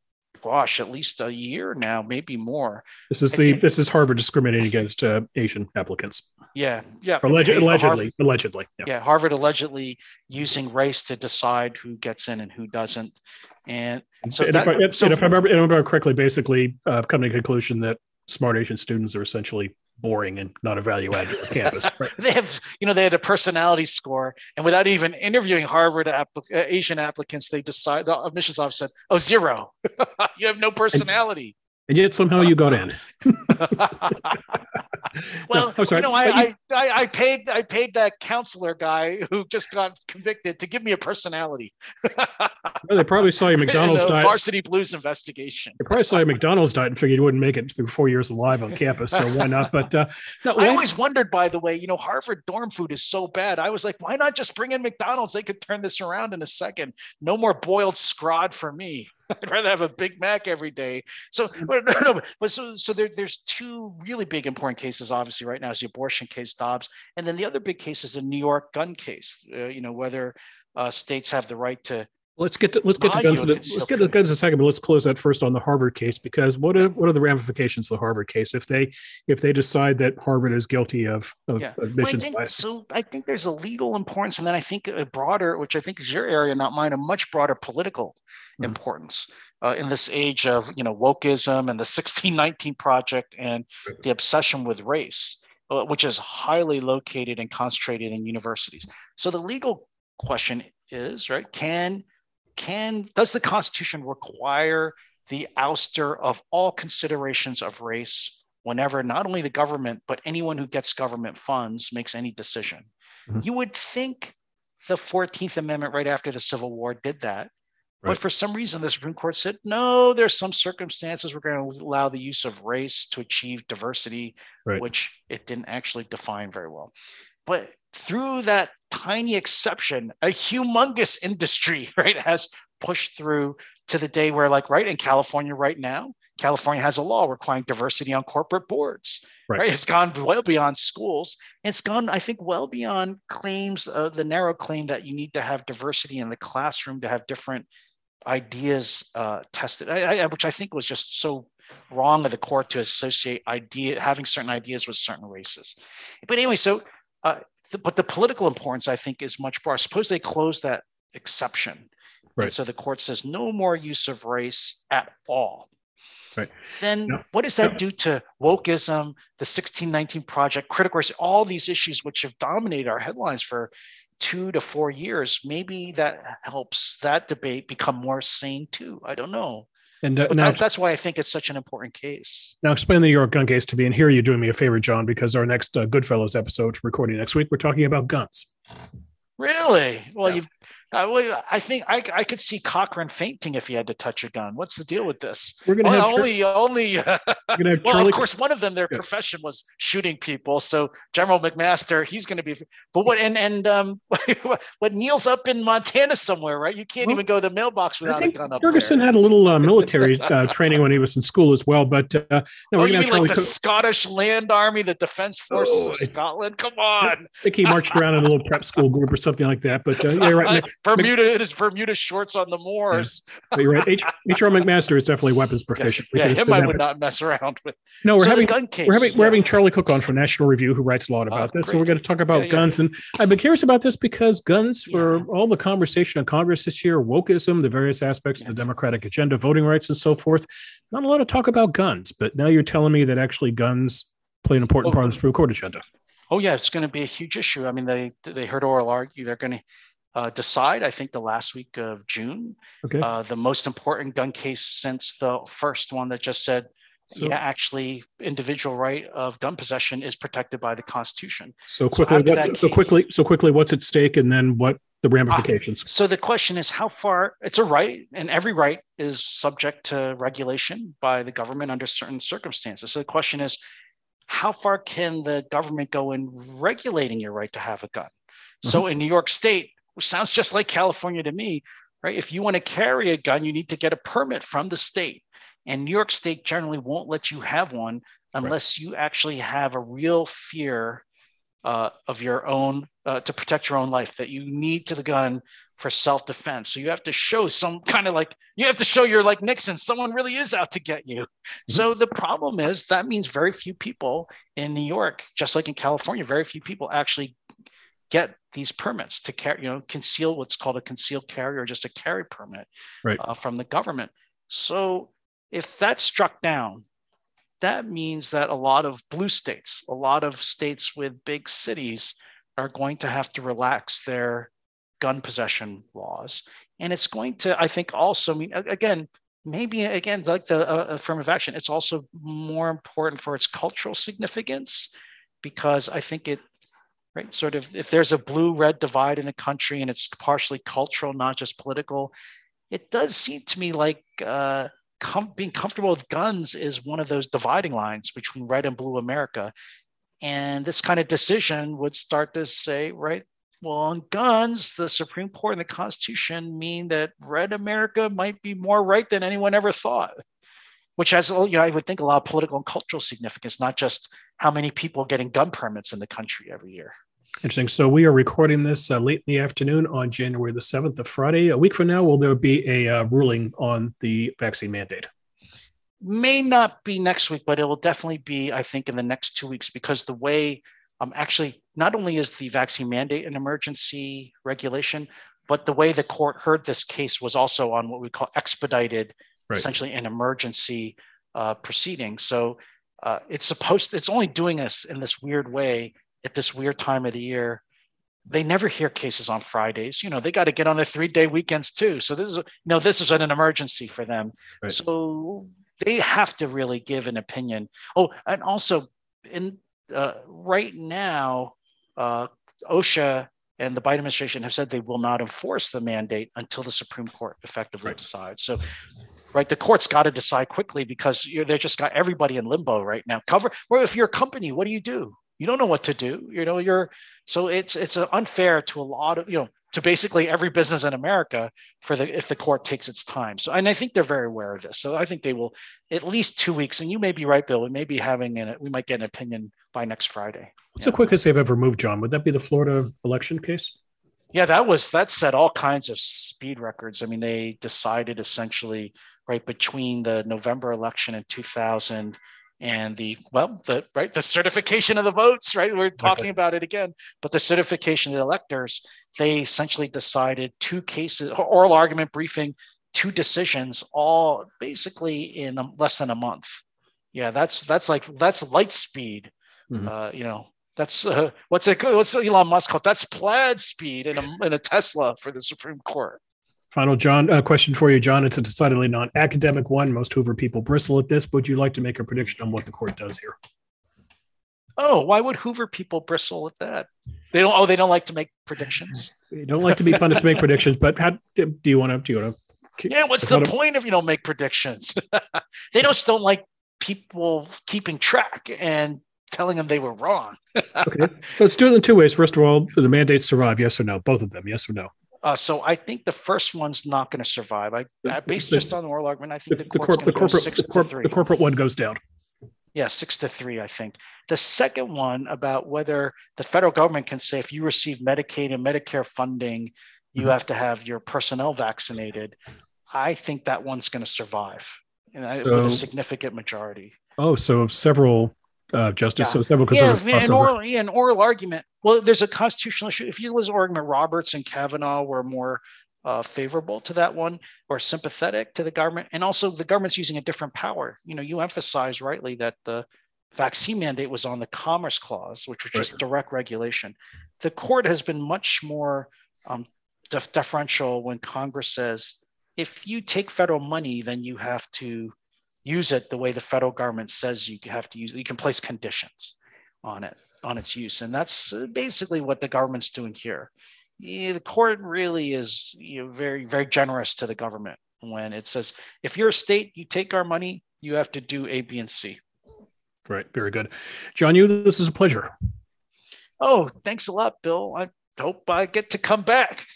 gosh, at least a year now, maybe more. This is I the think, this is Harvard discriminating against uh, Asian applicants. Yeah, yeah. Alleg- allegedly, Harvard, allegedly. Yeah. yeah, Harvard allegedly using race to decide who gets in and who doesn't. And so, and that, if, I, if, so and if I remember, if I remember correctly, basically uh, coming to the conclusion that smart Asian students are essentially boring and not a value add to the campus. Right? They have, you know, they had a personality score, and without even interviewing Harvard applic- uh, Asian applicants, they decided, the admissions office said, oh, zero. You have no personality. And, and yet somehow you got in. Well, no, you know, I, I, I paid I paid that counselor guy who just got convicted to give me a personality. Well, they probably saw your McDonald's diet. Varsity Blues investigation. They probably saw your McDonald's diet and figured you wouldn't make it through four years alive on campus, so why not? But uh, no, I always wondered, by the way, you know, Harvard dorm food is so bad. I was like, why not just bring in McDonald's? They could turn this around in a second. No more boiled scrod for me. I'd rather have a Big Mac every day. So, no, no, but so, so there, there's two really big important cases, obviously, right now is the abortion case, Dobbs. And then the other big case is the New York gun case, uh, you know, whether uh, states have the right to. Let's get to, let's get to guns. Let's get to guns in a second, but let's close that first on the Harvard case, because what are, what are the ramifications of the Harvard case if they if they decide that Harvard is guilty of of yeah. admissions well, I think, So I think there's a legal importance, and then I think a broader, which I think is your area, not mine, a much broader political mm-hmm. importance uh, in this age of you know wokeism and the sixteen nineteen Project and the obsession with race, uh, which is highly located and concentrated in universities. So the legal question is right can Can does the Constitution require the ouster of all considerations of race whenever not only the government, but anyone who gets government funds makes any decision? Mm-hmm. You would think the fourteenth Amendment right after the Civil War did that. Right. But for some reason, the Supreme Court said, no, there's some circumstances we're going to allow the use of race to achieve diversity, right. which it didn't actually define very well. But through that tiny exception, a humongous industry, right, has pushed through to the day where, like, right in California right now, California has a law requiring diversity on corporate boards, right? right? It's gone well beyond schools. It's gone, I think, well beyond claims, uh, the narrow claim that you need to have diversity in the classroom to have different ideas uh, tested, I, I, which I think was just so wrong of the court to associate idea, having certain ideas with certain races. But anyway, so... Uh, the, but the political importance, I think, is much broader. Suppose they close that exception. Right. And so the court says no more use of race at all. Right. Then no. what does that no. do to wokeism, the sixteen nineteen Project, critical race, all these issues which have dominated our headlines for two to four years? Maybe that helps that debate become more sane, too. I don't know. And uh, now, that, that's why I think it's such an important case. Now, explain the New York gun case to me. And here you're doing me a favor, John, because our next uh, Goodfellas episode, which we're recording next week, we're talking about guns. Really? Well, yeah. you've, I, well I think I, I could see Cochran fainting if he had to touch a gun. What's the deal with this? We're going to well, have only, Char- only. Uh, gonna have well, Charlie- of course, one of them, their yeah. profession was shooting people. So General McMaster, he's going to be. But what and and um, what Neil's up in Montana somewhere, right? You can't well, even go to the mailbox without a gun up Ferguson there. Ferguson had a little uh, military uh, training when he was in school as well. But uh, no, oh, we're you mean Charlie like the Cook- Scottish Land Army, the Defense Forces oh, of Scotland? Come on! I think he marched around in a little prep school group or something like that. But uh, yeah, right. Mc- Bermuda, it is Bermuda shorts on the moors. Yeah. You're right. H R McMaster is definitely weapons proficient. Yes. Yeah, him I would happen. not mess around with. No, we're so having gun case. We're having, yeah. we're having Charlie Cook on for National Review, who writes a lot about oh, this. Great. So we're going to talk about yeah, yeah, guns. Yeah. And I've been curious about this because guns, for yeah. all the conversation in Congress this year, wokeism, the various aspects yeah. of the Democratic agenda, voting rights, and so forth, not a lot of talk about guns. But now you're telling me that actually guns play an important oh. part of the Supreme Court agenda. Oh, yeah, it's going to be a huge issue. I mean, they they heard oral argue. They're going to Uh, decide, I think, the last week of June, okay. uh, the most important gun case since the first one that just said, so, yeah, actually, individual right of gun possession is protected by the Constitution. So quickly, so, what's, case, so quickly, so quickly, what's at stake, and then what the ramifications. Uh, so the question is how far – it's a right, and every right is subject to regulation by the government under certain circumstances. So the question is, how far can the government go in regulating your right to have a gun? Mm-hmm. So in New York State, which sounds just like California to me, right? If you want to carry a gun, you need to get a permit from the state. And New York State generally won't let you have one unless right. you actually have a real fear uh, of your own, uh, to protect your own life, that you need to the gun for self-defense. So you have to show some kind of like, you have to show you're like Nixon, someone really is out to get you. Mm-hmm. So the problem is that means very few people in New York, just like in California, very few people actually get these permits to carry, you know, conceal what's called a concealed carry or just a carry permit right. uh, from the government. So if that's struck down, that means that a lot of blue states, a lot of states with big cities are going to have to relax their gun possession laws. And it's going to, I think, also mean, again, maybe again, like the uh, affirmative action, it's also more important for its cultural significance, because I think it, right, sort of, if there's a blue-red divide in the country and it's partially cultural, not just political, it does seem to me like, uh, Com- being comfortable with guns is one of those dividing lines between red and blue America. And this kind of decision would start to say, right, well, on guns, the Supreme Court and the Constitution mean that red America might be more right than anyone ever thought, which has, you know, I would think a lot of political and cultural significance, not just how many people are getting gun permits in the country every year. Interesting. So we are recording this uh, late in the afternoon on January the seventh, the Friday. A week from now, will there be a uh, ruling on the vaccine mandate? May not be next week, but it will definitely be, I think, in the next two weeks, because the way um, actually not only is the vaccine mandate an emergency regulation, but the way the court heard this case was also on what we call expedited, right. essentially an emergency uh, proceeding. So uh, it's supposed, it's only doing this in this weird way at this weird time of the year. They never hear cases on Fridays. You know, they got to get on their three-day weekends too. So this is, you know, this is an emergency for them. Right. So they have to really give an opinion. Oh, and also in uh, right now, uh, OSHA and the Biden administration have said they will not enforce the mandate until the Supreme Court effectively right. decides. So, right, the court's got to decide quickly, because you're, they just got everybody in limbo right now. Cover. Well, if you're a company, what do you do? You don't know what to do, you know, you're, so it's, it's unfair to a lot of, you know, to basically every business in America for the, if the court takes its time. So, and I think they're very aware of this. So I think they will at least two weeks, and you may be right, Bill, we may be having an, we might get an opinion by next Friday. What's yeah. the quickest they've ever moved, John? Would that be the Florida election case? Yeah, that was, that set all kinds of speed records. I mean, they decided essentially right between the November election in two thousand and the, well, the right, the certification of the votes, right? We're talking okay. about it again, but the certification of the electors, they essentially decided two cases, oral argument briefing, two decisions, all basically in less than a month. Yeah, that's that's like, that's light speed, mm-hmm. uh, you know, that's, uh, what's it, what's Elon Musk called? That's plaid speed in a, in a Tesla for the Supreme Court. Final John, uh, question for you, John. It's a decidedly non-academic one. Most Hoover people bristle at this, but would you like to make a prediction on what the court does here? Oh, why would Hoover people bristle at that? They don't. Oh, they don't like to make predictions. They don't like to be punished to make predictions. But how do you want to? Do you want to? Yeah. What's the point if you don't make predictions? They just don't like people keeping track and telling them they were wrong. Okay. So let's do it in two ways. First of all, do the mandates survive? Yes or no? Both of them. Yes or no? Uh, so I think the first one's not going to survive. I, I based the, just on oral argument, I think the, the, corp, the corporate six the corp, to three. The corporate one goes down. Yeah, six to three, I think. The second one about whether the federal government can say if you receive Medicaid and Medicare funding, you mm-hmm. have to have your personnel vaccinated. I think that one's going to survive, and I, so, with a significant majority. Oh, so several. Uh, justice, yeah. so several conservatives. Yeah, an oral, yeah, an oral argument. Well, there's a constitutional issue. If you lose argument, Roberts and Kavanaugh were more uh, favorable to that one, or sympathetic to the government. And also the government's using a different power. You know, you emphasize rightly that the vaccine mandate was on the Commerce Clause, which was just right. direct regulation. The court has been much more um, def- deferential when Congress says, if you take federal money, then you have to use it the way the federal government says you have to use it. You can place conditions on it, on its use. And that's basically what the government's doing here. yeah, the court really is, you know, very, very generous to the government when it says, if you're a state, you take our money, you have to do A, B, and C. Right. Very good. John Yoo, this is a pleasure. Oh, thanks a lot, Bill. I hope I get to come back.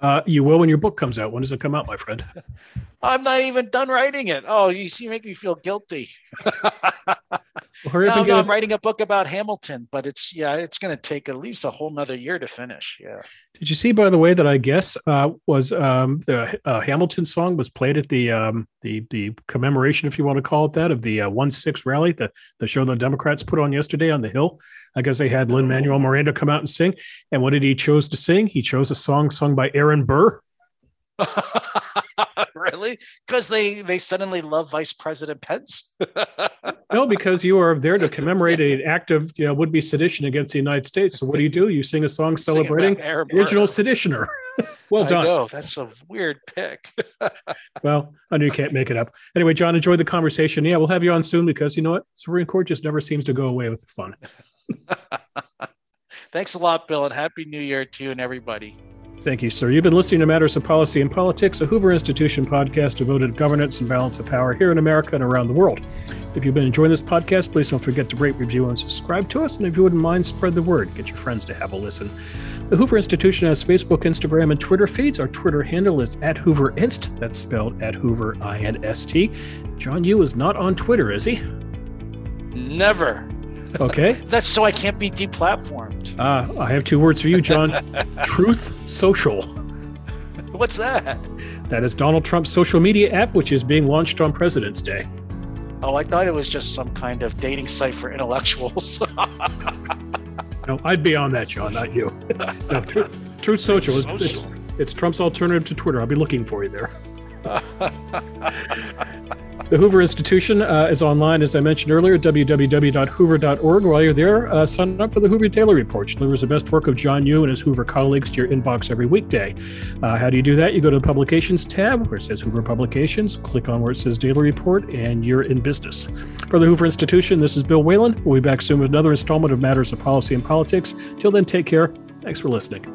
Uh, you will when your book comes out. When does it come out, my friend? I'm not even done writing it. Oh, you see, you make me feel guilty. well, no, no, I'm writing a book about Hamilton, but it's, yeah, it's going to take at least a whole nother year to finish. Yeah. Did you see, by the way, that I guess uh, was um, the uh, Hamilton song was played at the um, the the commemoration, if you want to call it that, of the uh, one six rally, the the show the Democrats put on yesterday on the Hill. I guess they had Lin-Manuel Miranda come out and sing. And what did he choose to sing? He chose a song sung by Aaron Burr. Really? Because they, they suddenly love Vice President Pence? No, because you are there to commemorate an act of, you know, would-be sedition against the United States. So what do you do? You sing a song celebrating the original seditioner. Well done. I know. That's a weird pick. Well, I know you can't make it up. Anyway, John, enjoy the conversation. Yeah, we'll have you on soon because, you know what? Supreme Court just never seems to go away with the fun. Thanks a lot, Bill, and Happy New Year to you and everybody. Thank you, sir. You've been listening to Matters of Policy and Politics, a Hoover Institution podcast devoted to governance and balance of power here in America and around the world. If you've been enjoying this podcast, please don't forget to rate, review, and subscribe to us. And if you wouldn't mind, spread the word. Get your friends to have a listen. The Hoover Institution has Facebook, Instagram, and Twitter feeds. Our Twitter handle is at HooverInst. That's spelled at Hoover I N S T. John Yoo is not on Twitter, is he? Never. Okay. That's so I can't be deplatformed. Ah, uh, I have two words for you, John. Truth Social. What's that? That is Donald Trump's social media app, which is being launched on President's Day. Oh, I thought it was just some kind of dating site for intellectuals. No, I'd be on that, John, not you. No, Truth, Truth Social. Social. It's, it's, it's Trump's alternative to Twitter. I'll be looking for you there. The Hoover Institution uh, is online, as I mentioned earlier, w w w dot hoover dot org. While you're there, uh, sign up for the Hoover Daily Report. It delivers the best work of John Yoo and his Hoover colleagues to your inbox every weekday. Uh, how do you do that? You go to the Publications tab where it says Hoover Publications, click on where it says Daily Report, and you're in business. For the Hoover Institution, this is Bill Whelan. We'll be back soon with another installment of Matters of Policy and Politics. Till then, take care. Thanks for listening.